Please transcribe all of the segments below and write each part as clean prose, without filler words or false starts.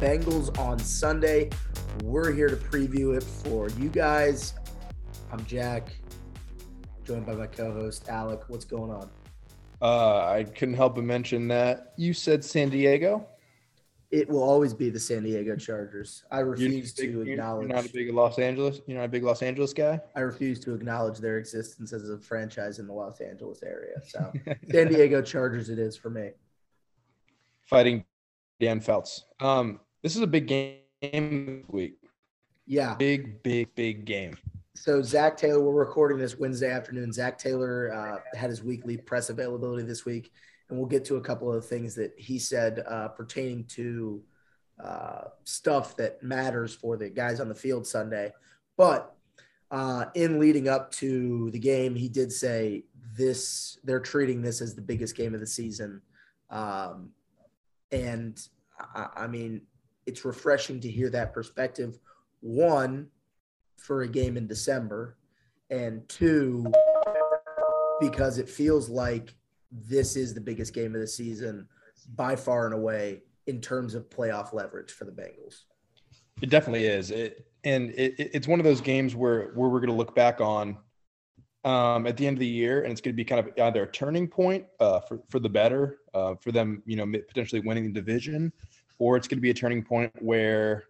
Bengals on Sunday. We're here to preview it for you guys. I'm Jack, joined by my co-host Alec. What's going on? I couldn't help but mention that you said San Diego. It will always be the San Diego Chargers. I refuse to acknowledge. You're not a big Los Angeles guy. I refuse to acknowledge their existence as a franchise in the Los Angeles area. So San Diego Chargers it is for me. Fighting Dan Feltz. This is a big game this week. Yeah. Big game. So Zach Taylor, we're recording this Wednesday afternoon. Zach Taylor had his weekly press availability this week, and we'll get to a couple of things that he said pertaining to stuff that matters for the guys on the field Sunday. But in leading up to the game, he did say this: they're treating this as the biggest game of the season. And I mean, it's refreshing to hear that perspective, one, for a game in December, and two, because it feels like this is the biggest game of the season by far and away in terms of playoff leverage for the Bengals. It definitely is. It's one of those games where we're going to look back on at the end of the year, and it's going to be kind of either a turning point for the better, for them, you know, potentially winning the division, or it's going to be a turning point where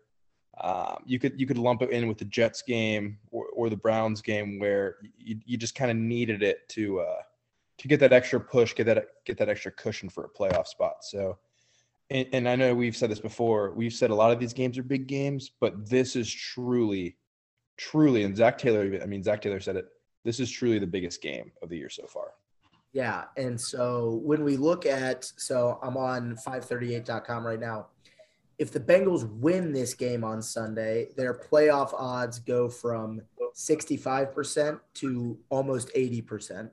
you could lump it in with the Jets game or the Browns game, where you just kind of needed it to get that extra push, get that extra cushion for a playoff spot. So, and I know we've said this before. We've said a lot of these games are big games, but this is truly, and Zach Taylor said it. This is truly the biggest game of the year so far. Yeah, and so when we look at – so I'm on 538.com right now. If the Bengals win this game on Sunday, their playoff odds go from 65% to almost 80%.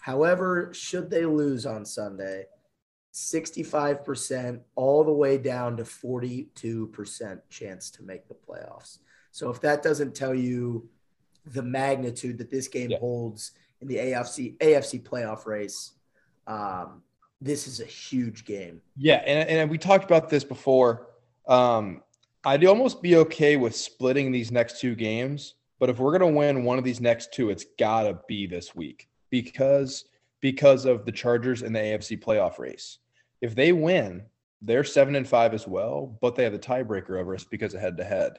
However, should they lose on Sunday, 65% all the way down to 42% chance to make the playoffs. So if that doesn't tell you the magnitude that this game holds – in the AFC playoff race, this is a huge game. Yeah, and we talked about this before. I'd almost be okay with splitting these next two games, but if we're going to win one of these next two, it's got to be this week because of the Chargers and the AFC playoff race. If they win, they're 7-5 as well, but they have the tiebreaker over us because of head-to-head.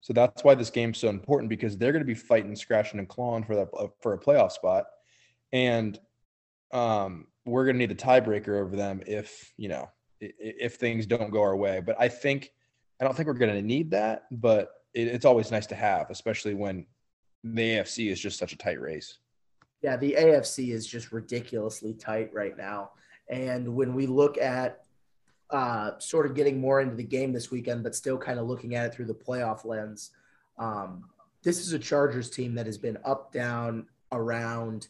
So that's why this game's so important, because they're going to be fighting, scratching, and clawing for a playoff spot, and we're going to need the tiebreaker over them if things don't go our way. But I don't think we're going to need that. But it's always nice to have, especially when the AFC is just such a tight race. Yeah, the AFC is just ridiculously tight right now, and when we look at sort of getting more into the game this weekend, but still kind of looking at it through the playoff lens. This is a Chargers team that has been up, down, around.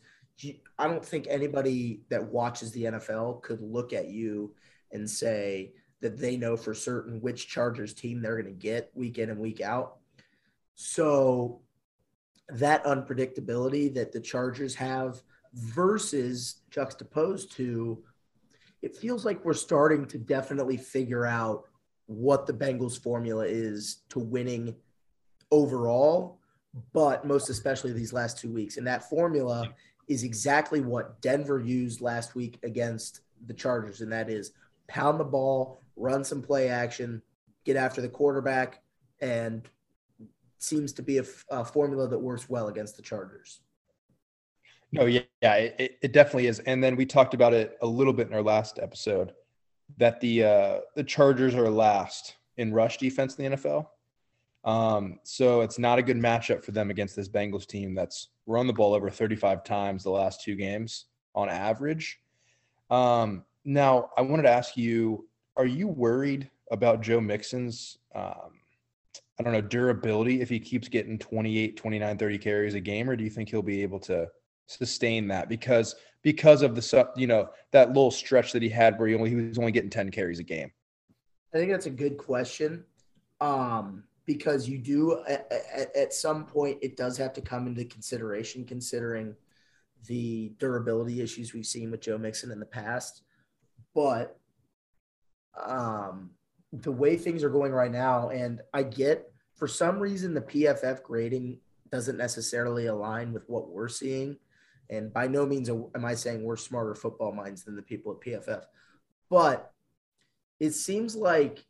I don't think anybody that watches the NFL could look at you and say that they know for certain which Chargers team they're going to get week in and week out. So that unpredictability that the Chargers have versus juxtaposed to it feels like we're starting to definitely figure out what the Bengals formula is to winning overall, but most especially these last 2 weeks. And that formula is exactly what Denver used last week against the Chargers, and that is pound the ball, run some play action, get after the quarterback, and seems to be a formula that works well against the Chargers. No, yeah, it definitely is. And then we talked about it a little bit in our last episode that the Chargers are last in rush defense in the NFL. So it's not a good matchup for them against this Bengals team that's run the ball over 35 times the last two games on average. Now, I wanted to ask you, are you worried about Joe Mixon's, durability if he keeps getting 28, 29, 30 carries a game, or do you think he'll be able to sustain that because of the, you know, that little stretch that he had where he was only getting 10 carries a game? I think that's a good question. Because you do at some point, it does have to come into consideration considering the durability issues we've seen with Joe Mixon in the past. But the way things are going right now, and I get for some reason the PFF grading doesn't necessarily align with what we're seeing. And by no means am I saying we're smarter football minds than the people at PFF. But it seems like,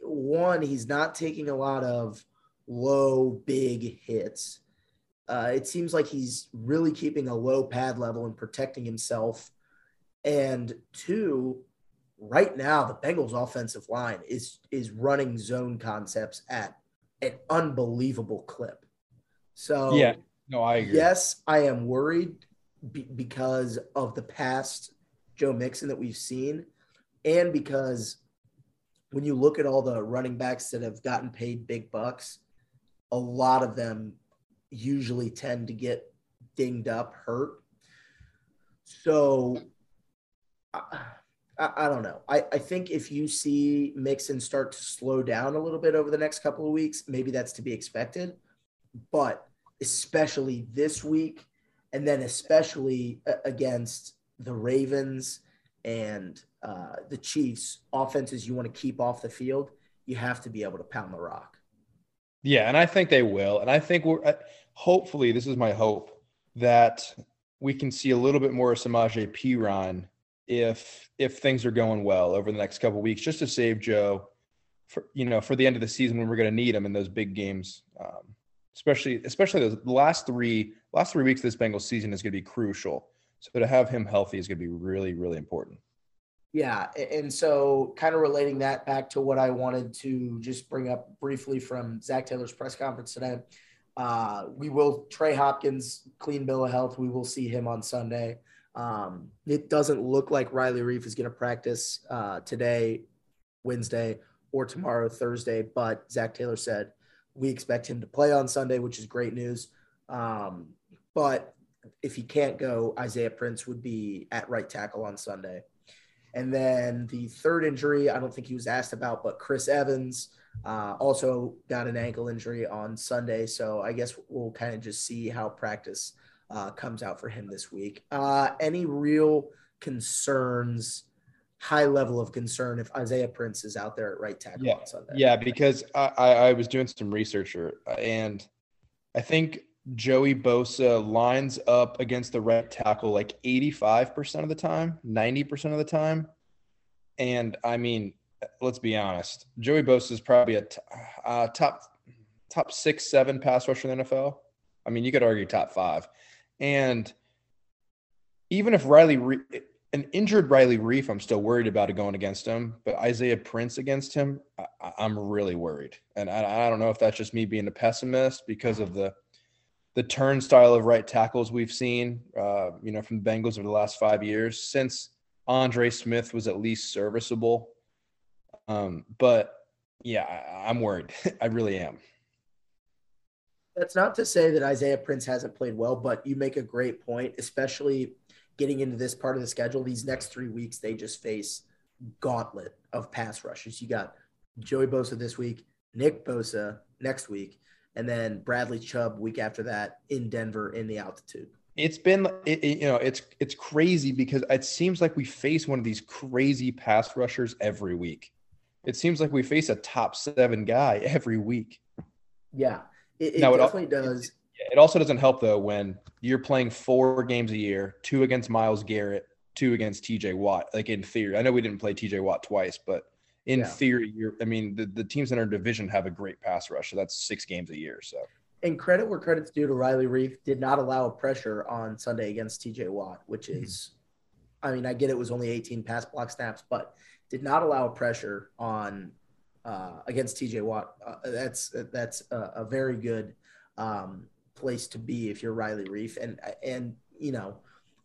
one, he's not taking a lot of low, big hits. It seems like he's really keeping a low pad level and protecting himself. And two, right now, the Bengals offensive line is running zone concepts at an unbelievable clip. So, yeah, no, I agree. Yes, I am worried because of the past Joe Mixon that we've seen, and because when you look at all the running backs that have gotten paid big bucks, a lot of them usually tend to get dinged up, hurt. So I don't know. I think if you see Mixon start to slow down a little bit over the next couple of weeks, maybe that's to be expected. But especially this week, and then especially against the Ravens and the Chiefs, offenses you want to keep off the field, you have to be able to pound the rock. Yeah, and I think they will. And I think hopefully, this is my hope, that we can see a little bit more of Samaje Perine if things are going well over the next couple of weeks, just to save Joe for the end of the season when we're going to need him in those big games. Especially those last three weeks of this Bengals season is going to be crucial. So to have him healthy is going to be really, really important. Yeah, and so kind of relating that back to what I wanted to just bring up briefly from Zach Taylor's press conference today, Trey Hopkins, clean bill of health, we will see him on Sunday. It doesn't look like Riley Reiff is going to practice today, Wednesday, or tomorrow, Thursday, but Zach Taylor said we expect him to play on Sunday, which is great news. But if he can't go, Isaiah Prince would be at right tackle on Sunday. And then the third injury, I don't think he was asked about, but Chris Evans also got an ankle injury on Sunday. So I guess we'll kind of just see how practice comes out for him this week. Any real concerns, high level of concern, if Isaiah Prince is out there at right tackle on Sunday? Yeah, because I was doing some research and I think Joey Bosa lines up against the right tackle like 85% of the time, 90% of the time. And, I mean, let's be honest, Joey Bosa is probably a top 6-7 pass rusher in the NFL. I mean, you could argue top 5. And even if an injured Riley Reiff, I'm still worried about it going against him. But Isaiah Prince against him, I'm really worried. And I don't know if that's just me being a pessimist because of the turnstile of right tackles we've seen, from the Bengals over the last 5 years since Andre Smith was at least serviceable. But yeah, I'm worried. I really am. That's not to say that Isaiah Prince hasn't played well, but you make a great point, especially getting into this part of the schedule. These next 3 weeks, they just face gauntlet of pass rushes. You got Joey Bosa this week, Nick Bosa next week, and then Bradley Chubb week after that in Denver in the altitude. It's crazy because it seems like we face one of these crazy pass rushers every week. It seems like we face a top 7 guy every week. Yeah, it definitely does. It also doesn't help, though, when you're playing 4 games a year, 2 against Myles Garrett, 2 against T.J. Watt. Like, in theory, I know we didn't play T.J. Watt twice, but in theory, the teams in our division have a great pass rush. So that's 6 games a year. So, and credit where credit's due to Riley Reiff, did not allow a pressure on Sunday against T.J. Watt, which is, I mean, I get it was only 18 pass block snaps, but did not allow a pressure on against T.J. Watt. That's a very good place to be if you're Riley Reiff. And you know,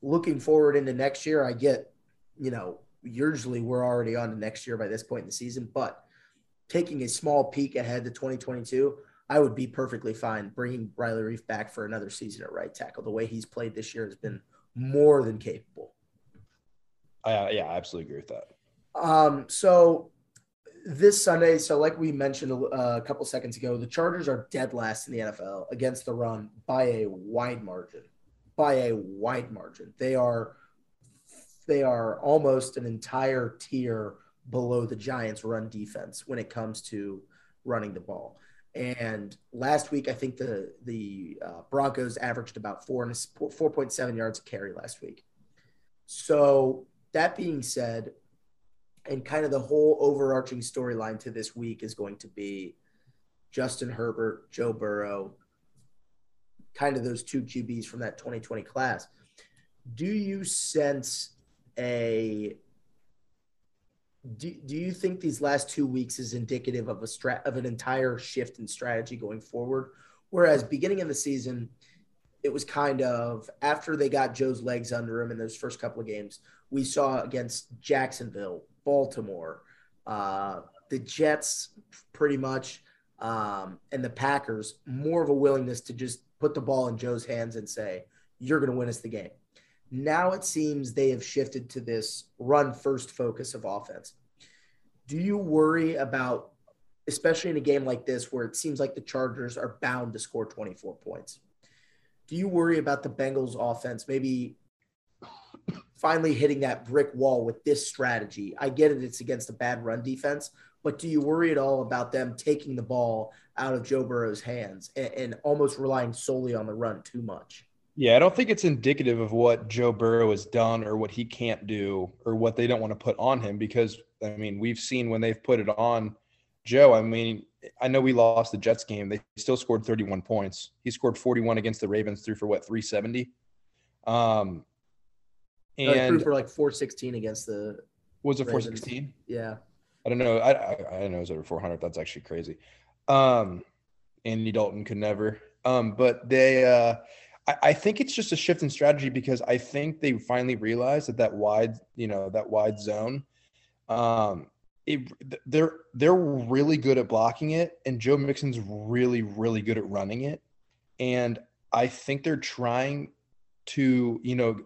looking forward into next year, I get, you know, usually we're already on to next year by this point in the season, but taking a small peek ahead to 2022, I would be perfectly fine bringing Riley Reiff back for another season at right tackle. The way he's played this year has been more than capable. Yeah, I absolutely agree with that. So this Sunday, so like we mentioned a couple seconds ago, the Chargers are dead last in the NFL against the run by a wide margin. They are almost an entire tier below the Giants' run defense when it comes to running the ball. And last week, I think the Broncos averaged about 4.7 yards a carry last week. So that being said, and kind of the whole overarching storyline to this week is going to be Justin Herbert, Joe Burrow, kind of those 2 QBs from that 2020 class. Do you sense do you think these last 2 weeks is indicative of an entire shift in strategy going forward? Whereas beginning of the season, it was kind of after they got Joe's legs under him in those first couple of games, we saw against Jacksonville, Baltimore, the Jets pretty much, and the Packers, more of a willingness to just put the ball in Joe's hands and say, you're going to win us the game. Now it seems they have shifted to this run-first focus of offense. Do you worry about, especially in a game like this where it seems like the Chargers are bound to score 24 points, do you worry about the Bengals offense maybe finally hitting that brick wall with this strategy? I get it. It's against a bad run defense, but do you worry at all about them taking the ball out of Joe Burrow's hands and almost relying solely on the run too much? Yeah, I don't think it's indicative of what Joe Burrow has done or what he can't do or what they don't want to put on him, because, I mean, we've seen when they've put it on Joe. I mean, I know we lost the Jets game. They still scored 31 points. He scored 41 against the Ravens, threw for, 370? And threw for, 416 against the – Was it 416? Yeah. I don't know. I don't know. It was over 400. That's actually crazy. Andy Dalton could never. But they I think it's just a shift in strategy, because I think they finally realized that wide zone, they're really good at blocking it, and Joe Mixon's really, really good at running it. And I think they're trying to,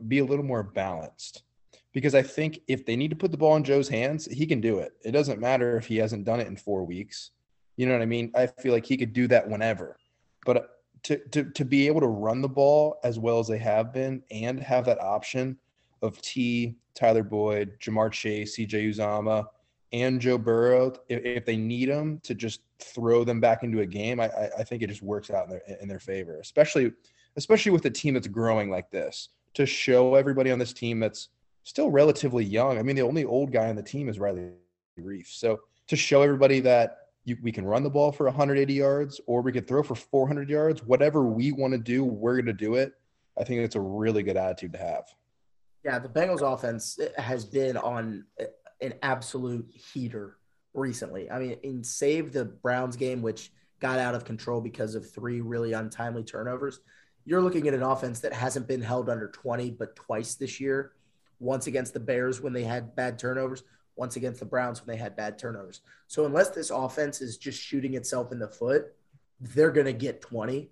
be a little more balanced, because I think if they need to put the ball in Joe's hands, he can do it. It doesn't matter if he hasn't done it in 4 weeks. You know what I mean? I feel like he could do that whenever. But to be able to run the ball as well as they have been and have that option of Tyler Boyd, Jamar Chase, C.J. Uzomah, and Joe Burrow, if they need them to just throw them back into a game, I think it just works out in their favor, especially with a team that's growing like this, to show everybody on this team that's still relatively young. I mean, the only old guy on the team is Riley Reiff. So to show everybody that we can run the ball for 180 yards or we could throw for 400 yards, whatever we want to do, we're going to do it. I think it's a really good attitude to have. Yeah, the Bengals offense has been on an absolute heater recently. I mean, save the Browns game, which got out of control because of 3 really untimely turnovers, you're looking at an offense that hasn't been held under 20 but twice this year, once against the Bears when they had bad turnovers, once against the Browns when they had bad turnovers. So unless this offense is just shooting itself in the foot, they're going to get 20.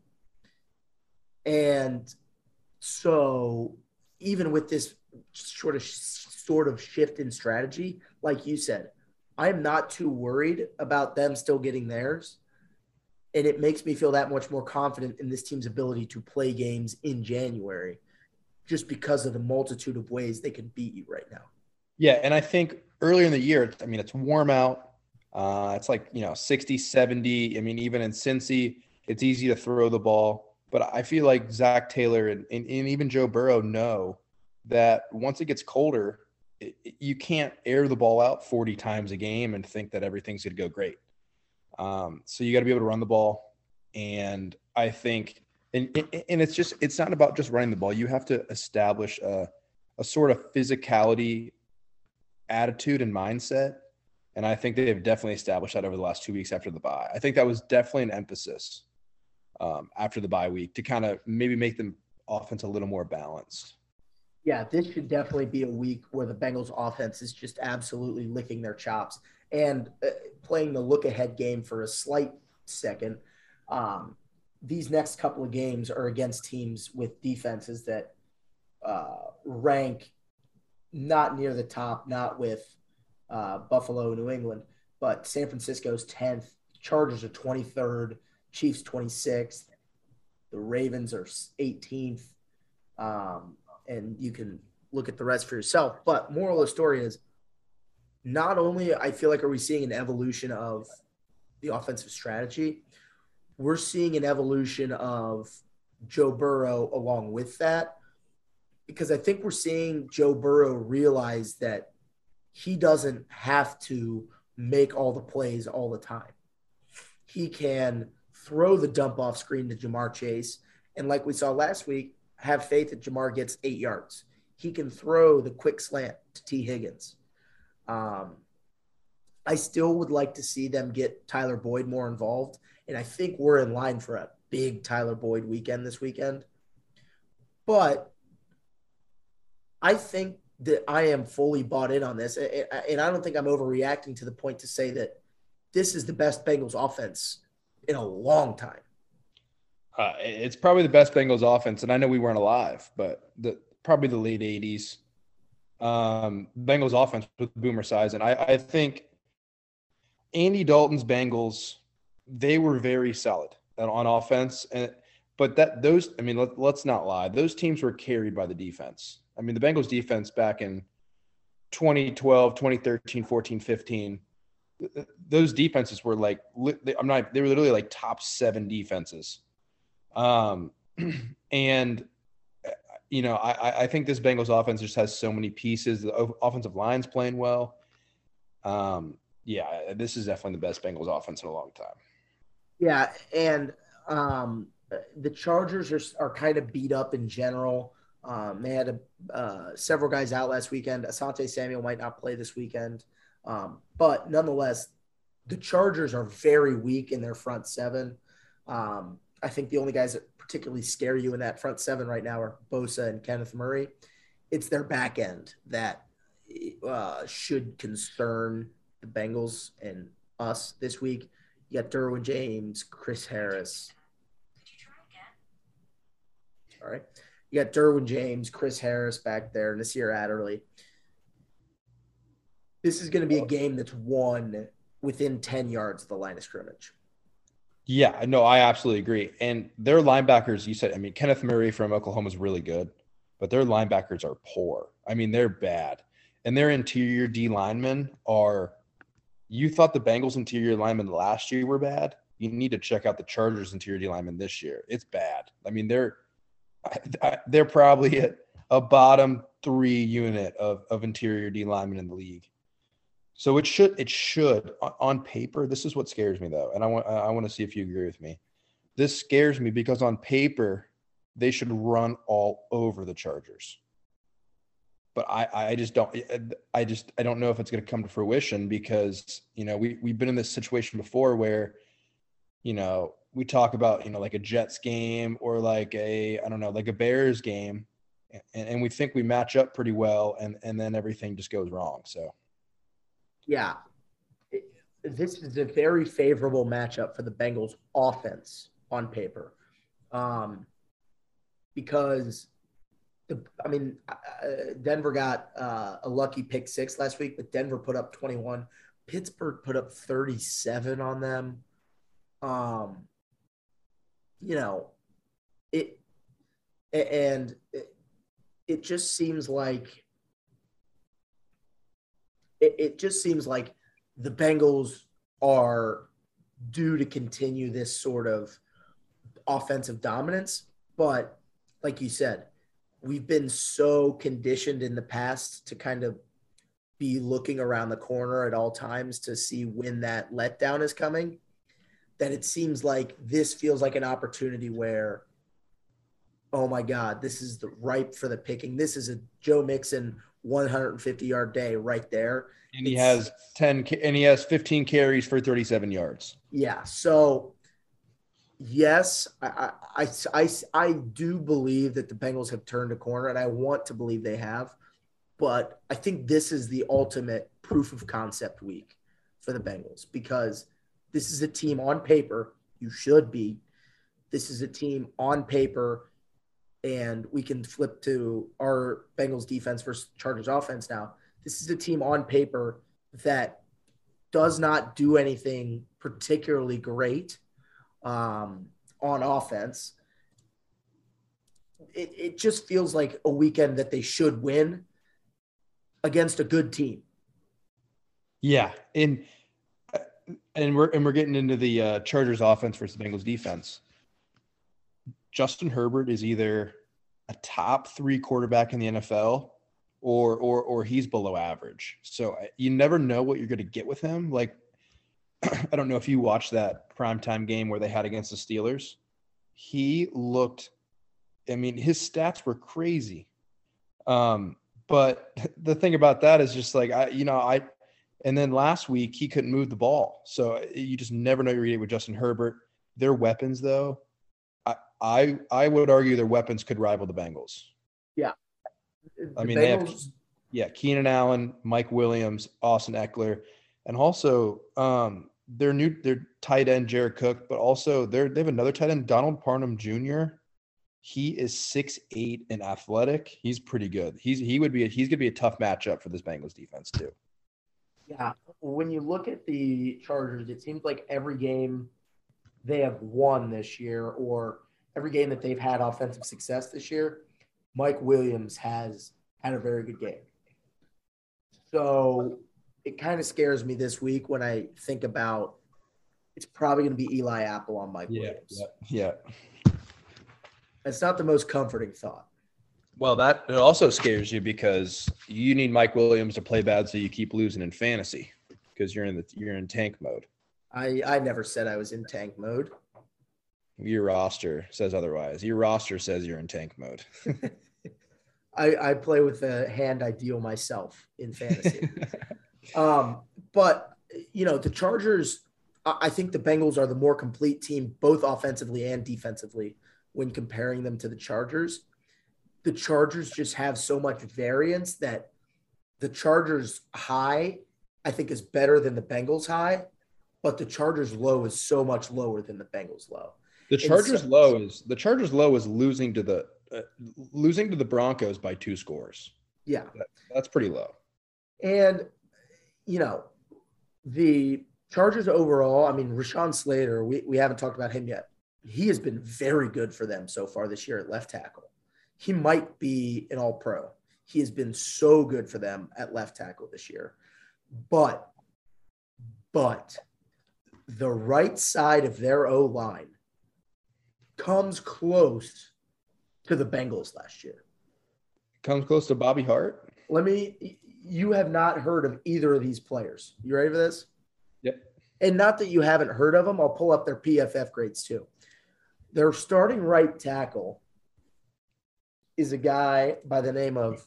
And so even with this sort of shift in strategy, like you said, I'm not too worried about them still getting theirs. And it makes me feel that much more confident in this team's ability to play games in January just because of the multitude of ways they can beat you right now. Yeah, and I think earlier in the year, I mean, it's warm out. It's like, 60, 70. I mean, even in Cincy, it's easy to throw the ball. But I feel like Zach Taylor and even Joe Burrow know that once it gets colder, you can't air the ball out 40 times a game and think that everything's going to go great. So you got to be able to run the ball. And I think – and it's just – it's not about just running the ball. You have to establish a sort of physicality attitude and mindset. And I think they've definitely established that over the last 2 weeks after the bye. I think that was definitely an emphasis after the bye week to kind of maybe make the offense a little more balanced. Yeah, this should definitely be a week where the Bengals offense is just absolutely licking their chops and playing the look-ahead game for a slight second. These next couple of games are against teams with defenses that rank not near the top, not with Buffalo, New England, but San Francisco's 10th, Chargers are 23rd, Chiefs 26th, the Ravens are 18th. And you can look at the rest for yourself. But moral of the story is not only I feel like are we seeing an evolution of the offensive strategy, we're seeing an evolution of Joe Burrow along with that, because I think we're seeing Joe Burrow realize that he doesn't have to make all the plays all the time. He can throw the dump-off screen to Jamar Chase, and like we saw last week, have faith that Jamar gets 8 yards. He can throw the quick slant to T. Higgins. I still would like to see them get Tyler Boyd more involved, and I think we're in line for a big Tyler Boyd weekend this weekend. But I think that I am fully bought in on this, and I don't think I'm overreacting to the point to say that this is the best Bengals offense in a long time. It's probably the best Bengals offense, and I know we weren't alive, but probably the late 80s Bengals offense with Boomer Esiason. I think Andy Dalton's Bengals, they were very solid on offense, let's not lie. Those teams were carried by the defense. I mean, the Bengals defense back in 2012, 2013, 14, 15, those defenses were like they were literally like top 7 defenses. I think this Bengals offense just has so many pieces. The offensive line's playing well. Yeah, this is definitely the best Bengals offense in a long time. Yeah, and the Chargers are kind of beat up in general. They had several guys out last weekend. Asante Samuel might not play this weekend. But nonetheless, the Chargers are very weak in their front seven. I think the only guys that particularly scare you in that front seven right now are Bosa and Kenneth Murray. It's their back end that should concern the Bengals and us this week. You got Derwin James, Chris Harris. Did you try again? All right. You got Derwin James, Chris Harris back there, Nasir Adderley. This is going to be a game that's won within 10 yards of the line of scrimmage. Yeah, no, I absolutely agree. And their linebackers, you said, I mean, Kenneth Murray from Oklahoma is really good, but their linebackers are poor. I mean, they're bad. And their interior D linemen are – you thought the Bengals' interior linemen last year were bad? You need to check out the Chargers' interior D linemen this year. It's bad. I mean, they're probably at a bottom 3 unit of interior D linemen in the league. So it should on paper. This is what scares me though, and I want to see if you agree with me. This scares me because on paper they should run all over the Chargers, but I don't know if it's going to come to fruition because we've been in this situation before where we talk about like a Jets game or like a Bears game, and we think we match up pretty well, and then everything just goes wrong. So. Yeah, this is a very favorable matchup for the Bengals offense on paper because, Denver got a lucky pick 6 last week, but Denver put up 21. Pittsburgh put up 37 on them. it just seems like the Bengals are due to continue this sort of offensive dominance. But like you said, we've been so conditioned in the past to kind of be looking around the corner at all times to see when that letdown is coming, that it seems like this feels like an opportunity where, oh my God, this is the ripe for the picking. This is a Joe Mixon 150-yard day right there. And he has 15 carries for 37 yards. Yeah. So yes, I do believe that the Bengals have turned a corner, and I want to believe they have, but I think this is the ultimate proof of concept week for the Bengals, because this is a team on paper you should beat. This is a team on paper, and we can flip to our Bengals defense versus Chargers offense now. This is a team on paper that does not do anything particularly great on offense. It just feels like a weekend that they should win against a good team. Yeah, and we're getting into the Chargers offense versus Bengals defense. Justin Herbert is either a top three quarterback in the NFL or he's below average. So you never know what you're going to get with him. Like, I don't know if you watched that primetime game where they had against the Steelers. He looked, I mean, his stats were crazy. But the thing about that is just like, and then last week he couldn't move the ball. So you just never know you're getting with Justin Herbert. Their weapons though, I would argue their weapons could rival the Bengals. Yeah. They have Keenan Allen, Mike Williams, Austin Ekeler, and also their tight end, Jared Cook, but also they have another tight end, Donald Parham Jr. He is 6'8" and athletic. He's pretty good. He's going to be a tough matchup for this Bengals defense too. Yeah. When you look at the Chargers, it seems like every game they have won this year or every game that they've had offensive success this year, Mike Williams has had a very good game. So it kind of scares me this week when I think about it's probably going to be Eli Apple on Mike Williams. Yeah. That's not the most comforting thought. Well, that it also scares you because you need Mike Williams to play bad so you keep losing in fantasy because you're in tank mode. I never said I was in tank mode. Your roster says otherwise. Your roster says you're in tank mode. I play with the hand I deal myself in fantasy. But, the Chargers, I think the Bengals are the more complete team, both offensively and defensively, when comparing them to the Chargers. The Chargers just have so much variance that the Chargers high, I think, is better than the Bengals high, but the Chargers low is so much lower than the Bengals low. The Chargers' low is losing to the Broncos by 2 scores. Yeah, that's pretty low. And the Chargers overall. I mean, Rashawn Slater. We haven't talked about him yet. He has been very good for them so far this year at left tackle. He might be an All-Pro. He has been so good for them at left tackle this year. But the right side of their O line comes close to the Bengals last year. Comes close to Bobby Hart? You have not heard of either of these players. You ready for this? Yep. And not that you haven't heard of them. I'll pull up their PFF grades too. Their starting right tackle is a guy by the name of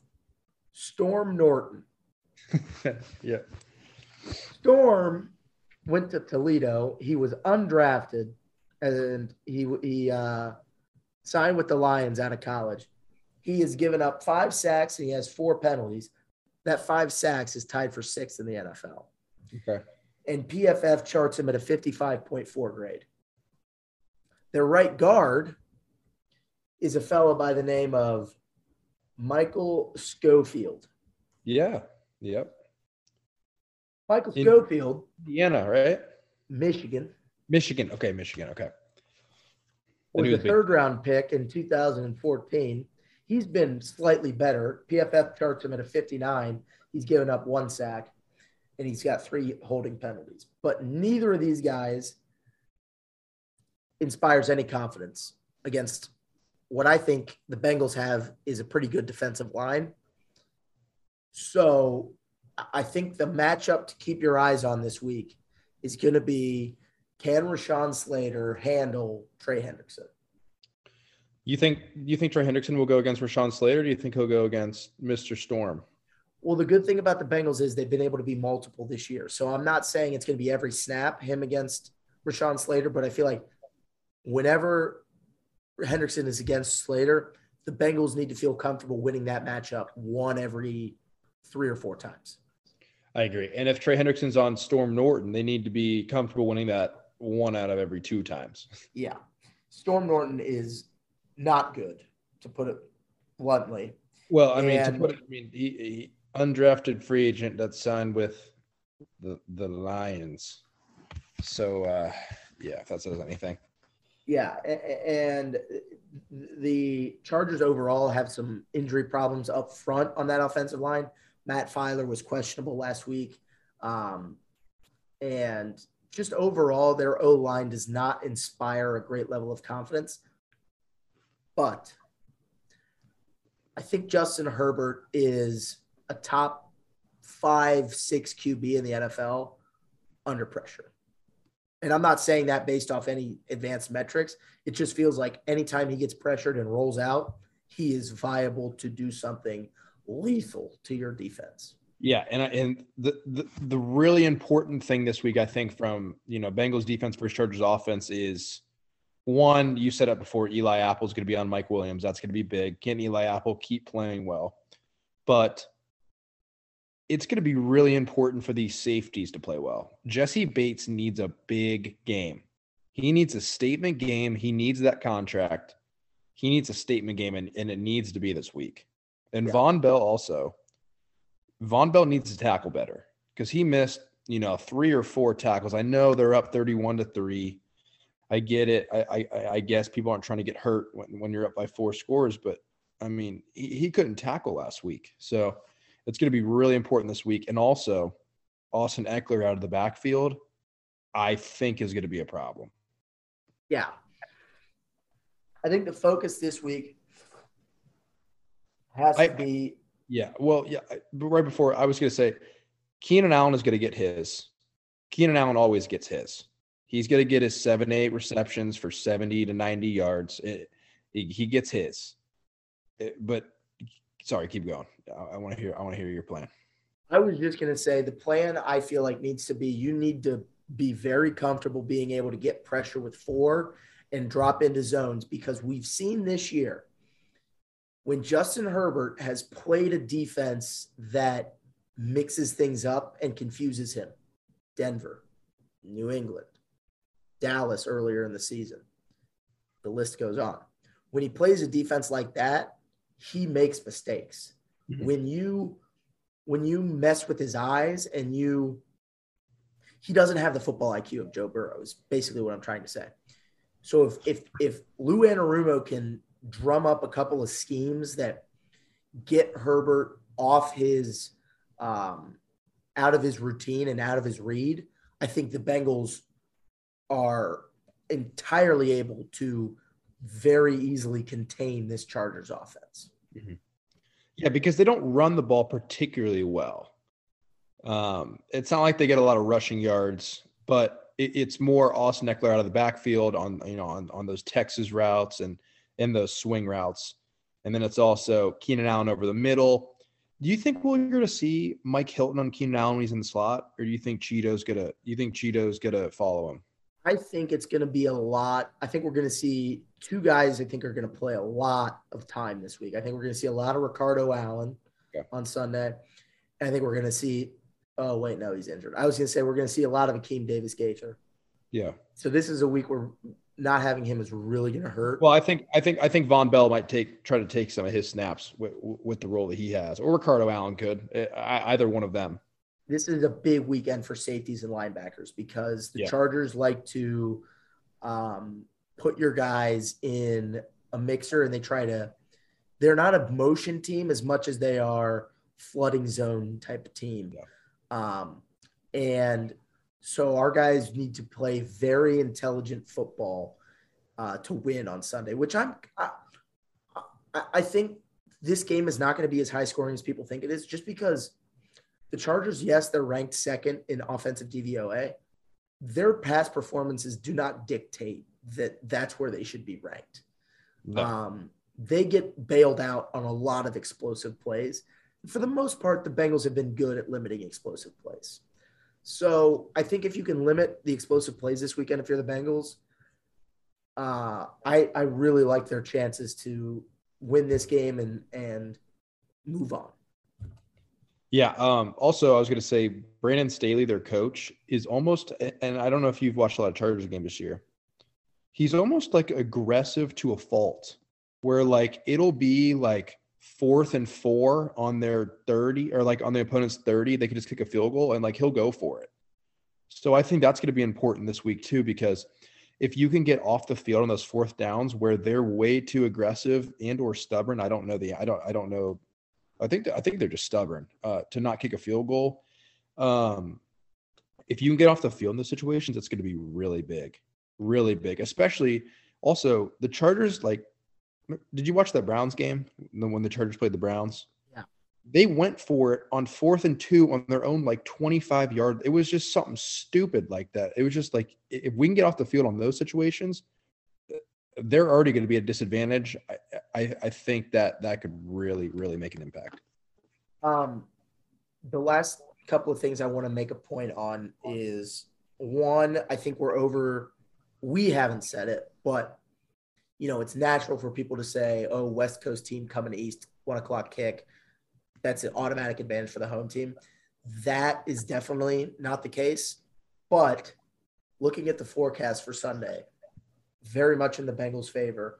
Storm Norton. Yeah. Storm went to Toledo. He was undrafted. And he signed with the Lions out of college. He has given up 5 sacks, and he has 4 penalties. That 5 sacks is tied for 6th in the NFL. Okay. And PFF charts him at a 55.4 grade. Their right guard is a fellow by the name of Michael Schofield. Yeah. Yep. Michael Schofield. Indiana, right? Michigan. Okay, Michigan. Okay. With the third round pick in 2014, he's been slightly better. PFF charts him at a 59. He's given up one sack, and he's got 3 holding penalties. But neither of these guys inspires any confidence against what I think the Bengals have is a pretty good defensive line. So I think the matchup to keep your eyes on this week is going to be, can Rashawn Slater handle Trey Hendrickson? You think Trey Hendrickson will go against Rashawn Slater? Or do you think he'll go against Mr. Storm? Well, the good thing about the Bengals is they've been able to be multiple this year. So I'm not saying it's going to be every snap, him against Rashawn Slater, but I feel like whenever Hendrickson is against Slater, the Bengals need to feel comfortable winning that matchup one every 3 or 4 times. I agree. And if Trey Hendrickson's on Storm Norton, they need to be comfortable winning that one out of every 2 times. Yeah. Storm Norton is not good, to put it bluntly. Well, he undrafted free agent that's signed with the Lions. So, yeah, if that says anything. Yeah, and the Chargers overall have some injury problems up front on that offensive line. Matt Filer was questionable last week. And just overall, their O-line does not inspire a great level of confidence. But I think Justin Herbert is a top 5-6 QB in the NFL under pressure. And I'm not saying that based off any advanced metrics. It just feels like anytime he gets pressured and rolls out, he is viable to do something lethal to your defense. Yeah, and the really important thing this week, I think, from Bengals defense versus Chargers offense is, one, you said it before, Eli Apple is going to be on Mike Williams. That's going to be big. Can Eli Apple keep playing well? But it's going to be really important for these safeties to play well. Jesse Bates needs a big game. He needs a statement game. He needs that contract. He needs a statement game, and it needs to be this week. And yeah. Von Bell also. Von Bell needs to tackle better because he missed, 3 or 4 tackles. I know they're up 31-3. I get it. I guess people aren't trying to get hurt when you're up by 4 scores, but, he couldn't tackle last week. So – it's going to be really important this week. And also, Austin Ekeler out of the backfield, I think, is going to be a problem. Yeah. I think the focus this week has to be – yeah. Well, yeah. But right before, I was going to say, Keenan Allen is going to get his. Keenan Allen always gets his. He's going to get his 7-8 receptions for 70 to 90 yards. He gets his. But – sorry, keep going. I want to hear your plan. I was just going to say the plan I feel like needs to be, you need to be very comfortable being able to get pressure with 4 and drop into zones, because we've seen this year when Justin Herbert has played a defense that mixes things up and confuses him. Denver, New England, Dallas earlier in the season. The list goes on. When he plays a defense like that, he makes mistakes. Mm-hmm. When you mess with his eyes and he doesn't have the football IQ of Joe Burrow is basically what I'm trying to say. So if Lou Anarumo can drum up a couple of schemes that get Herbert off his out of his routine and out of his read, I think the Bengals are entirely able to very easily contain this Chargers offense. Mm-hmm. Yeah, because they don't run the ball particularly well. It's not like they get a lot of rushing yards, but it's more Austin Ekeler out of the backfield on those Texas routes and those swing routes. And then it's also Keenan Allen over the middle. Do you think we're going to see Mike Hilton on Keenan Allen when he's in the slot, or do you think Cheeto's going to follow him? I think it's going to be a lot. I think we're going to see 2 guys I think are going to play a lot of time this week. I think we're going to see a lot of Ricardo Allen on Sunday. And I think we're going to see – oh, wait, no, he's injured. I was going to say we're going to see a lot of Akeem Davis Gaither. Yeah. So this is a week where not having him is really going to hurt. Well, I think Von Bell might try to take some of his snaps with the role that he has. Or Ricardo Allen could. Either one of them. This is a big weekend for safeties and linebackers because the Chargers like to put your guys in a mixer and they try to they're not a motion team as much as they are flooding zone type of team. Yeah. And so our guys need to play very intelligent football to win on Sunday, which I think this game is not going to be as high scoring as people think it is, just because the Chargers, yes, they're ranked second in offensive DVOA. Their past performances do not dictate that that's where they should be ranked. No. They get bailed out on a lot of explosive plays. For the most part, the Bengals have been good at limiting explosive plays. So I think if you can limit the explosive plays this weekend, if you're the Bengals, I really like their chances to win this game and move on. Yeah. Also, I was going to say Brandon Staley, their coach, is almost, and I don't know if you've watched a lot of Chargers games this year, he's almost like aggressive to a fault, where like it'll be like 4th and 4 on their 30, or like on the opponent's 30, they could just kick a field goal and like he'll go for it. So I think that's going to be important this week too, because if you can get off the field on those 4th downs where they're way too aggressive and or stubborn, I don't know. I think they're just stubborn to not kick a field goal. If you can get off the field in those situations, it's going to be really big, especially also the Chargers. Like, did you watch that Browns game when the Chargers played the Browns? Yeah. They went for it on 4th and 2 on their own, like 25-yard. It was just something stupid like that. It was just like, if we can get off the field on those situations, they're already going to be at a disadvantage. I think that could really make an impact. The last couple of things I want to make a point on is, one, I think we haven't said it, but you know, it's natural for people to say, oh, West Coast team coming east, 1:00 kick. That's an automatic advantage for the home team. That is definitely not the case. But looking at the forecast for Sunday, very much in the Bengals' favor,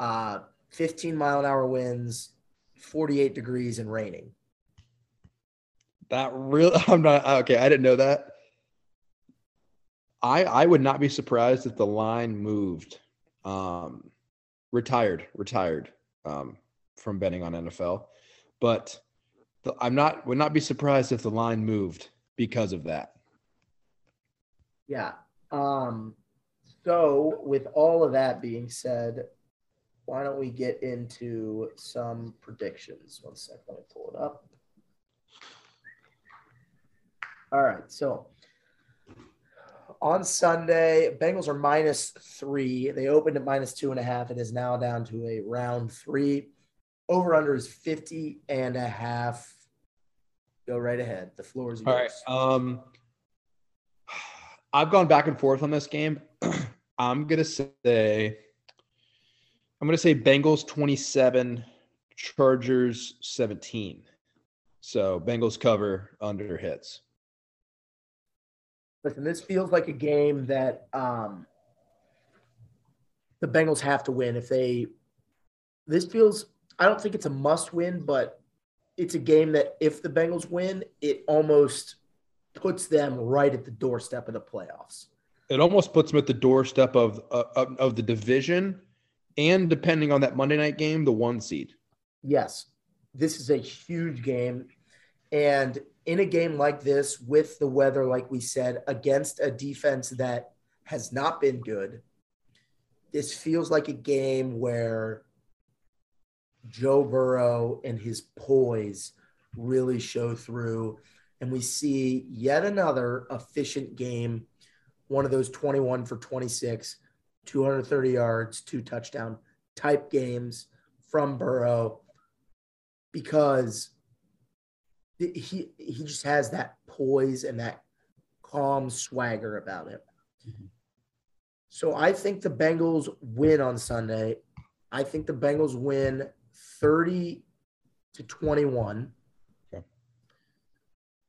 15-mile-an-hour winds, 48 degrees and raining. That really – I'm not – okay, I didn't know that. I would not be surprised if the line moved, retired from betting on NFL. But would not be surprised if the line moved because of that. Yeah. So with all of that being said, why don't we get into some predictions? One second, let me pull it up. All right, so on Sunday, Bengals are -3. They opened at -2.5. It is now down to a round 3. Over-under is 50.5. Go right ahead. The floor is yours. All right. I've gone back and forth on this game. I'm going to say Bengals 27, Chargers 17. So Bengals cover, under hits. Listen, this feels like a game that the Bengals have to win. I don't think it's a must win, but it's a game that if the Bengals win, it almost puts them right at the doorstep of the playoffs. It almost puts them at the doorstep of the division, and depending on that Monday night game, the 1 seed. Yes, this is a huge game. And in a game like this, with the weather, like we said, against a defense that has not been good, this feels like a game where Joe Burrow and his poise really show through. And we see yet another efficient game, one of those 21 for 26, 230 yards, 2 touchdowns type games from Burrow, because he just has that poise and that calm swagger about him. Mm-hmm. So I think the Bengals win on Sunday. I think the Bengals win 30-21. Okay.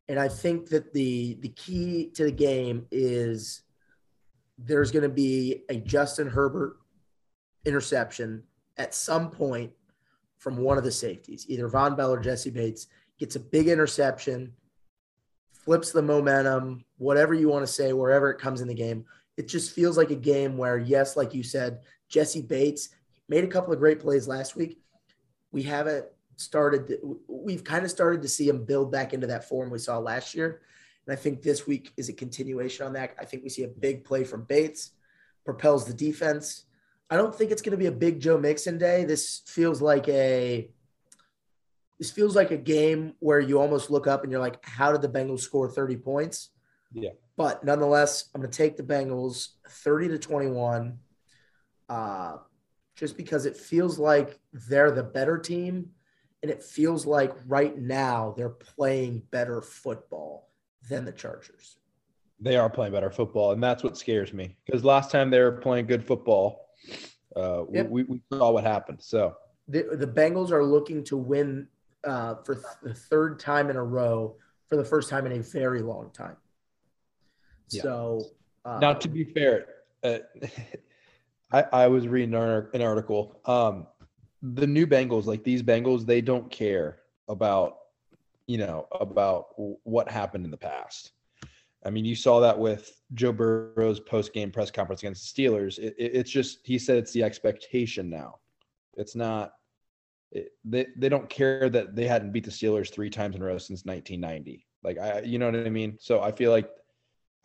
And I think that the key to the game is there's going to be a Justin Herbert interception at some point from one of the safeties, either Von Bell or Jesse Bates, gets a big interception, flips the momentum, whatever you want to say, wherever it comes in the game. It just feels like a game where, yes, like you said, Jesse Bates made a couple of great plays last week. we haven't started to, we've kind of started to see him build back into that form we saw last year. And I think this week is a continuation on that. I think we see a big play from Bates, propels the defense. I don't think it's going to be a big Joe Mixon day. This feels like a game where you almost look up and you're like, how did the Bengals score 30 points? Yeah. But nonetheless, I'm going to take the Bengals 30-21, just because it feels like they're the better team. And it feels like right now they're playing better football than the Chargers. They are playing better football, and that's what scares me. Because last time they were playing good football, we saw what happened. So the Bengals are looking to win for the third time in a row, for the first time in a very long time. Yeah. So now, to be fair, I was reading an article. The new Bengals, like these Bengals, they don't care about, about what happened in the past. I mean, you saw that with Joe Burrow's post-game press conference against the Steelers. It's just, he said it's the expectation now. It's not they don't care that they hadn't beat the Steelers 3 times in a row since 1990. Like, you know what I mean? So I feel like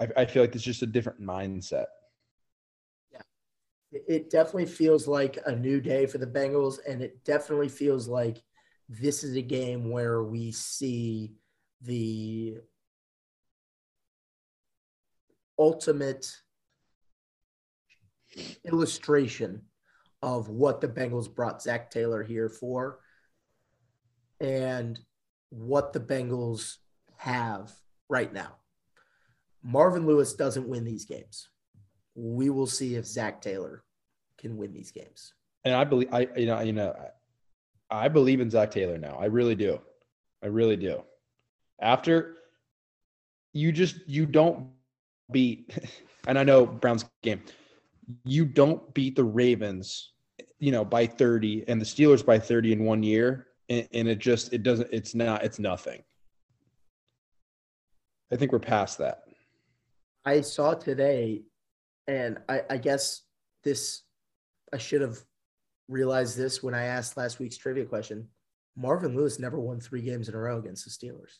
it's just a different mindset. It definitely feels like a new day for the Bengals, and it definitely feels like this is a game where we see the ultimate illustration of what the Bengals brought Zach Taylor here for and what the Bengals have right now. Marvin Lewis doesn't win these games. We will see if Zach Taylor can win these games. And I believe, I believe in Zach Taylor now. I really do. After you don't beat, and I know Brown's game, you don't beat the Ravens, by 30 and the Steelers by 30 in one year. And it just, it doesn't, it's nothing. I think we're past that. I saw today, and I guess this, I should have realized this when I asked last week's trivia question. Marvin Lewis never won 3 games in a row against the Steelers.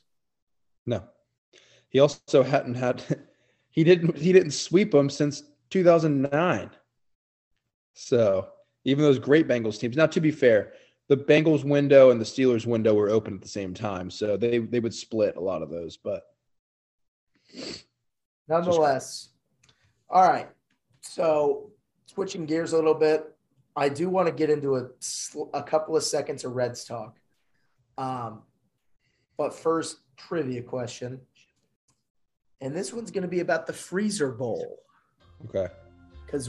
No, he also hadn't had. He didn't sweep them since 2009. So even those great Bengals teams. Now, to be fair, the Bengals window and the Steelers window were open at the same time, so they would split a lot of those. But nonetheless. All right, so switching gears a little bit, I do want to get into a couple of seconds of Reds talk. But first, trivia question. And this one's going to be about the Freezer Bowl. Okay. Because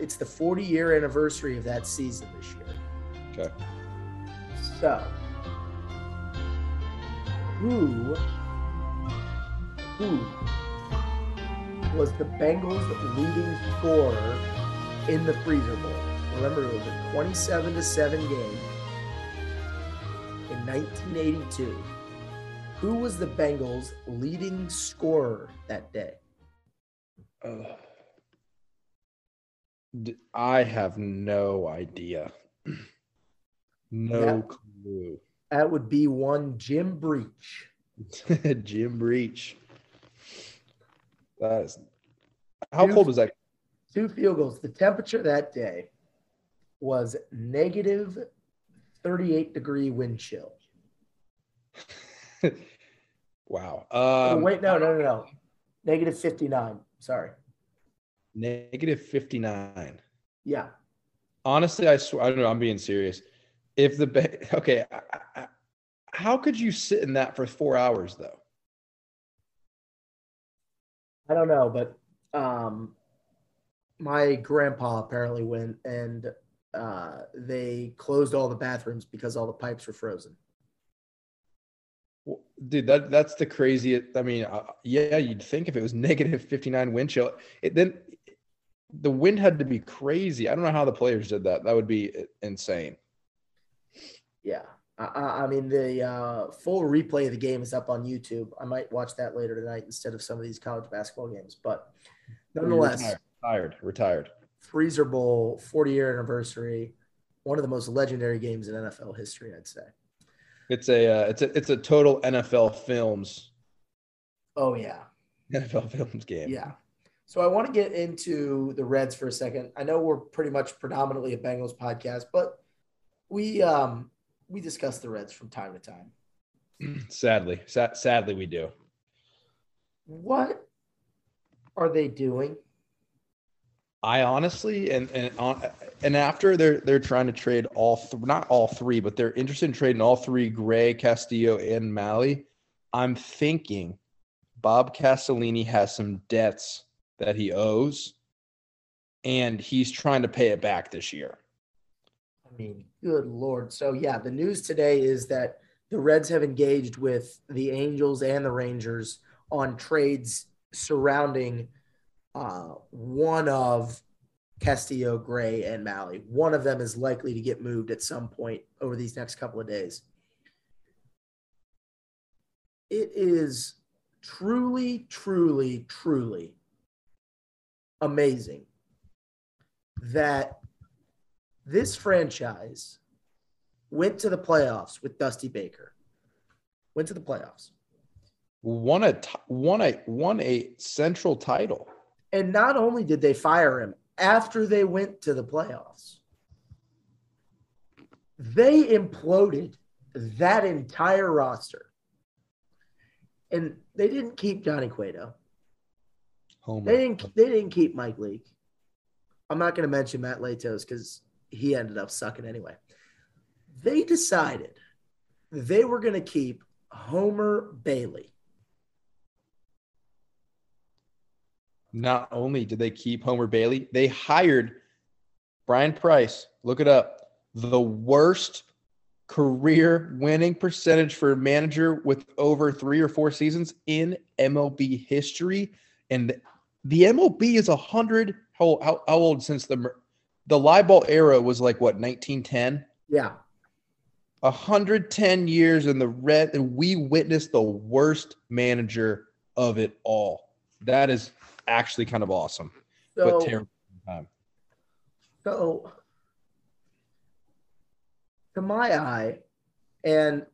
it's the 40-year anniversary of that season this year. Okay. So, who was the Bengals leading scorer in the Freezer Bowl? Remember, it was a 27-7 game in 1982. Who was the Bengals leading scorer that day? I have no idea. No clue. That would be one Jim Breech. Jim Breech. That is, how cold was that? 2 field goals. The temperature that day was negative 38-degree wind chill. Wow. No. Negative 59. Sorry. Negative 59. Yeah. Honestly, I swear, I don't know. I'm being serious. If the okay, how could you sit in that for 4 hours though? I don't know, but my grandpa apparently went, and they closed all the bathrooms because all the pipes were frozen. Well, dude, that's the craziest. I mean, yeah, you'd think if it was negative 59 wind chill, then the wind had to be crazy. I don't know how the players did that. That would be insane. Yeah. I mean, the full replay of the game is up on YouTube. I might watch that later tonight instead of some of these college basketball games. But nonetheless, retired. Freezer Bowl, 40-year anniversary. one of the most legendary games in NFL history, I'd say. It's a total NFL Films. Oh yeah. NFL Films game. Yeah. So I want to get into the Reds for a second. I know we're pretty much predominantly a Bengals podcast, but we discuss the Reds from time to time. Sadly, we do. What are they doing? I honestly, and after they're trying to trade not all three, but they're interested in trading all three, Gray, Castillo, and Malley. I'm thinking Bob Castellini has some debts that he owes, and he's trying to pay it back this year. I mean, good Lord. So, yeah, the news today is that the Reds have engaged with the Angels and the Rangers on trades surrounding one of Castillo, Gray, and Malley. One of them is likely to get moved at some point over these next couple of days. It is truly, truly, truly amazing that this franchise went to the playoffs with Dusty Baker. Went to the playoffs. Won a central title. And not only did they fire him after they went to the playoffs, they imploded that entire roster. And they didn't keep Johnny Cueto. Homer. They didn't keep Mike Leake. I'm not going to mention Matt Latos because he ended up sucking anyway. They decided they were going to keep Homer Bailey. Not only did they keep Homer Bailey, they hired Brian Price. Look it up. The worst career winning percentage for a manager with over 3 or 4 seasons in MLB history. And the MLB is 100. How old since the live ball era was like, what, 1910? Yeah. 110 years in the red, and we witnessed the worst manager of it all. That is actually kind of awesome, but terrible. So, to my eye, and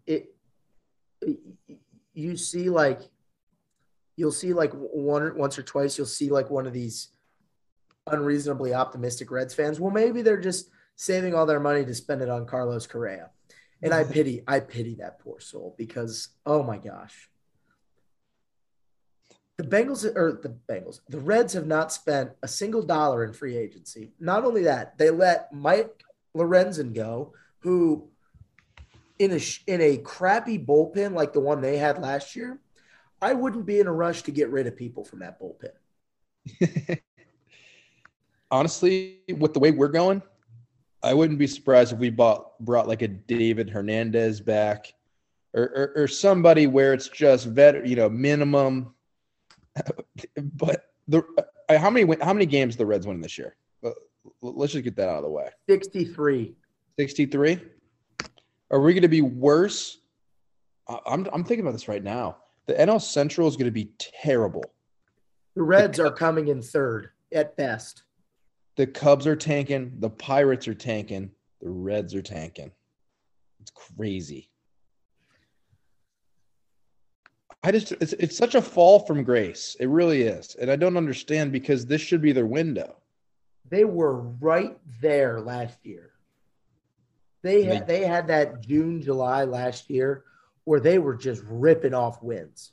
you see, like, you'll see, like, once or twice, you'll see, like, one of these unreasonably optimistic Reds fans. Well, maybe they're just saving all their money to spend it on Carlos Correa. And I pity that poor soul because, oh my gosh. The Reds have not spent a single dollar in free agency. Not only that, they let Mike Lorenzen go, who in a crappy bullpen like the one they had last year, I wouldn't be in a rush to get rid of people from that bullpen. Honestly, with the way we're going, I wouldn't be surprised if we brought like a David Hernandez back or somebody where it's just vet, you know, minimum. But how many games the Reds win this year? Let's just get that out of the way. 63. 63. Are we going to be worse? I'm thinking about this right now. The NL Central is going to be terrible. The Reds are coming in third at best. The Cubs are tanking. The Pirates are tanking. The Reds are tanking. It's crazy. It's such a fall from grace. It really is. And I don't understand because this should be their window. They were right there last year. They had that June, July last year where they were just ripping off wins.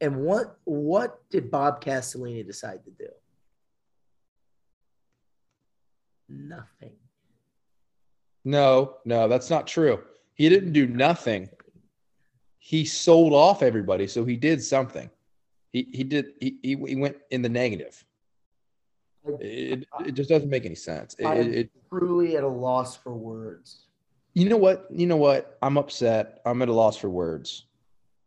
And what did Bob Castellini decide to do? Nothing. No, that's not true. He didn't do nothing. He sold off everybody, so he did something. He went in the negative. It just doesn't make any sense. I'm truly at a loss for words. You know what? I'm upset. I'm at a loss for words.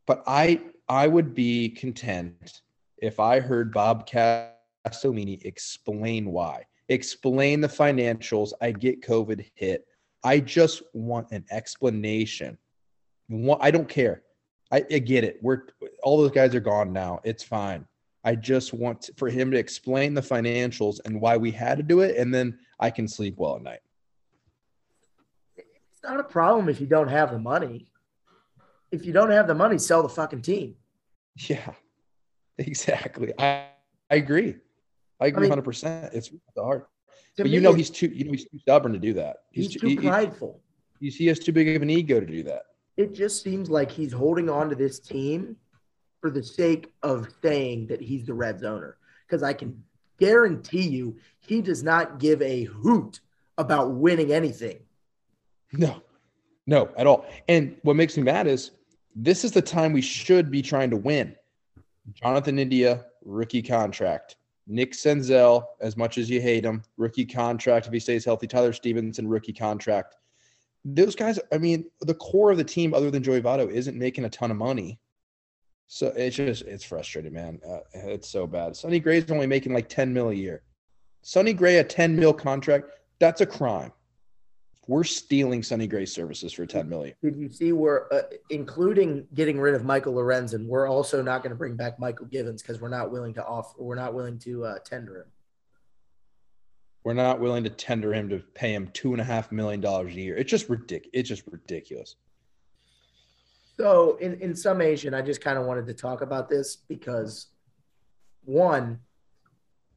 But I would be content if I heard Bob Castellini explain why. Explain the financials. I get COVID hit. I just want an explanation. I don't care. I get it. All those guys are gone now. It's fine. I just want for him to explain the financials and why we had to do it, and then I can sleep well at night. not a problem if you don't have the money. If you don't have the money, sell the fucking team. Yeah, exactly. I agree. I agree 100%. It's hard. But you know he's too stubborn to do that. He's too prideful. He has too big of an ego to do that. It just seems like he's holding on to this team for the sake of saying that he's the Reds owner. Because I can guarantee you he does not give a hoot about winning anything. No, at all. And what makes me mad is this is the time we should be trying to win. Jonathan India, rookie contract. Nick Senzel, as much as you hate him, rookie contract if he stays healthy. Tyler Stevenson, rookie contract. Those guys, I mean, the core of the team other than Joey Votto isn't making a ton of money. So it's frustrating, man. It's so bad. Sonny Gray's only making like $10 million a year. Sonny Gray, a $10 million contract, that's a crime. We're stealing Sonny Gray's services for $10 million. Did you see we're including getting rid of Michael Lorenzen? We're also not going to bring back Michael Givens because we're not willing to tender him. We're not willing to tender him to pay him $2.5 million a year. It's just ridiculous. So in summation, I just kind of wanted to talk about this because, one,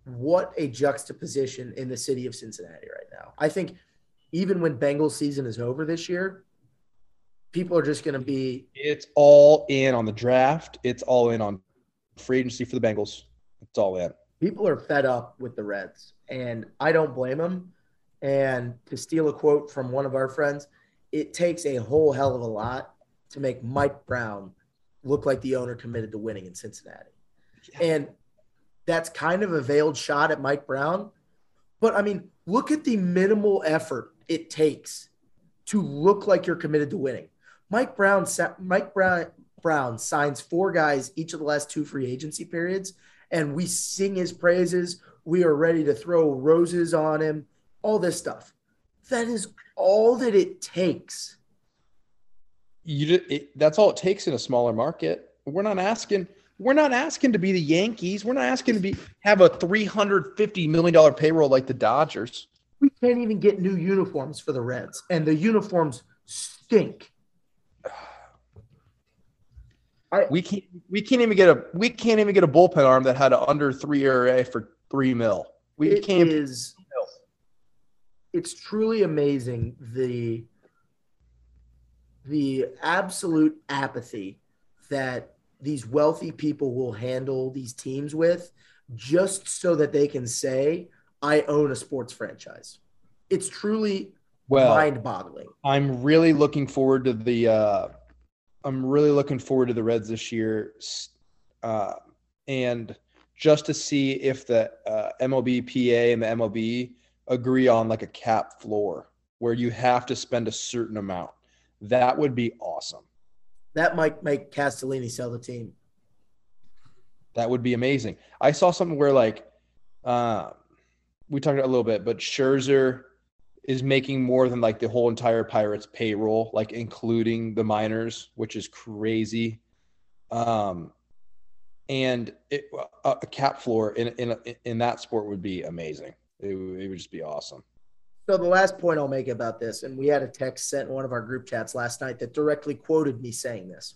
what a juxtaposition in the city of Cincinnati right now. I think even when Bengals season is over this year, people are just going to be – It's all in on the draft. It's all in on free agency for the Bengals. It's all in. People are fed up with the Reds, and I don't blame them. And to steal a quote from one of our friends, it takes a whole hell of a lot to make Mike Brown look like the owner committed to winning in Cincinnati. Yeah. And that's kind of a veiled shot at Mike Brown. But, I mean, look at the minimal effort it takes to look like you're committed to winning. Mike Brown signs four guys each of the last two free agency periods, and we sing his praises. We are ready to throw roses on him, all this stuff. That is all that it takes. That's all it takes in a smaller market. We're not asking to be the Yankees. We're not asking to have a $350 million payroll like the Dodgers. We can't even get new uniforms for the Reds, and the uniforms stink. We can't even get a bullpen arm that had an under 3 ERA for $3 million. It's truly amazing the absolute apathy that these wealthy people will handle these teams with just so that they can say, I own a sports franchise. It's truly mind-boggling. I'm really looking forward to the Reds this year, and just to see if the MLBPA and the MLB agree on like a cap floor where you have to spend a certain amount. That would be awesome. That might make Castellini sell the team. That would be amazing. I saw something where we talked about a little bit, but Scherzer is making more than like the whole entire Pirates payroll, like including the minors, which is crazy. And a cap floor in that sport would be amazing. It would just be awesome. So the last point I'll make about this, and we had a text sent in one of our group chats last night that directly quoted me saying this.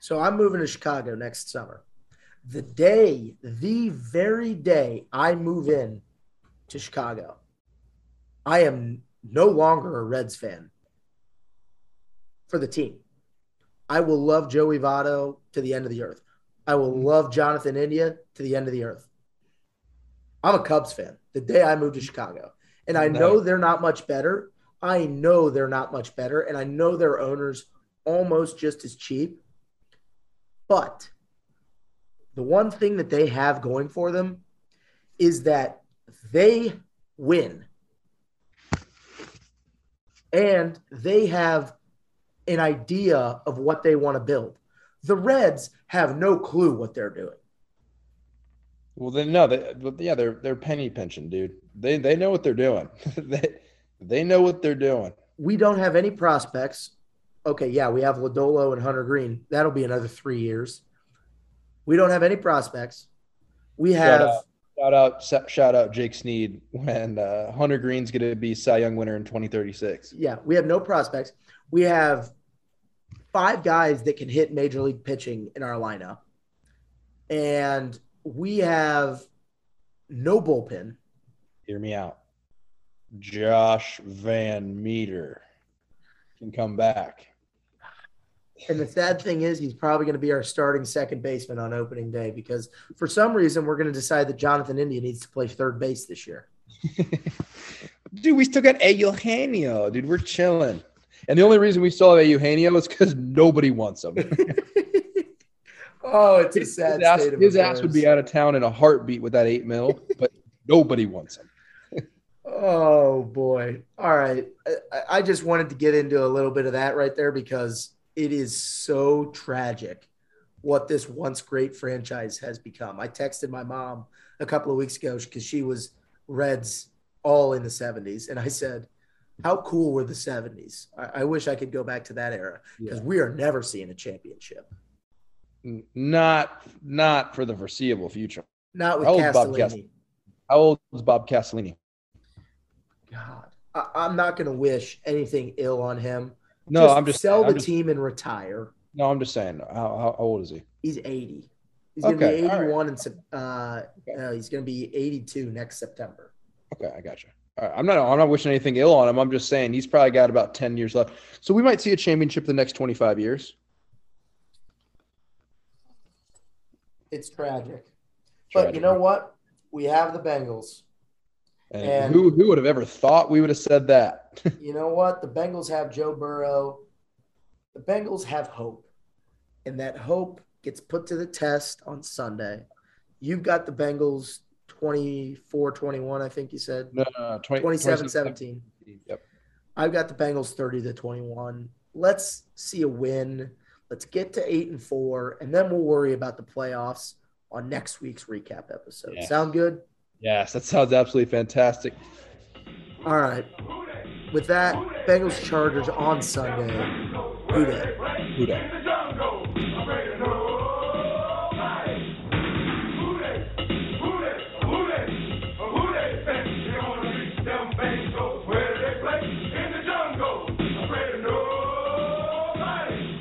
So I'm moving to Chicago next summer. The very day I move in to Chicago, I am no longer a Reds fan for the team. I will love Joey Votto to the end of the earth. I will love Jonathan India to the end of the earth. I'm a Cubs fan the day I move to Chicago. And I know they're not much better. And I know their owner's almost just as cheap. But the one thing that they have going for them is that they win. And they have an idea of what they want to build. The Reds have no clue what they're doing. Well, they're penny pinching, dude. They know what they're doing. they know what they're doing. We don't have any prospects. Okay, yeah, we have Lodolo and Hunter Green. That'll be another 3 years. We don't have any prospects. We have Shout out Jake Sneed when Hunter Green's going to be Cy Young winner in 2036. Yeah, we have no prospects. We have five guys that can hit major league pitching in our lineup. And we have no bullpen. Hear me out. Josh Van Meter can come back. And the sad thing is he's probably going to be our starting second baseman on opening day because for some reason we're going to decide that Jonathan India needs to play third base this year. Dude, we still got a Eugenio. Dude, we're chilling. And the only reason we still have a Eugenio is because nobody wants him. Oh, it's a sad state of affairs. His ass would be out of town in a heartbeat with that $8 million, but nobody wants him. Oh, boy. All right. I just wanted to get into a little bit of that right there because it is so tragic what this once great franchise has become. I texted my mom a couple of weeks ago because she was Reds all in the 70s. And I said, how cool were the 70s? I wish I could go back to that era because we are never seeing a championship. Not for the foreseeable future. Not with Castellini. How old is Bob Castellini? God, I'm not going to wish anything ill on him. No, I'm just sell the team and retire. No, I'm just saying. How old is he? He's 80. He's going to be 81 he's going to be 82 next September. Okay, I got you. All right, I'm not wishing anything ill on him. I'm just saying he's probably got about 10 years left. So we might see a championship the next 25 years. It's tragic. But you know what? We have the Bengals. And who would have ever thought we would have said that? You know what? The Bengals have Joe Burrow. The Bengals have hope. And that hope gets put to the test on Sunday. You've got the Bengals 24-21, I think you said. No, 27-17. Yep. I've got the Bengals 30-21. Let's see a win. Let's get to 8-4, and then we'll worry about the playoffs on next week's recap episode. Yeah. Sound good? Yes, that sounds absolutely fantastic. All right. With that, Bengals Chargers on Sunday. Who dat?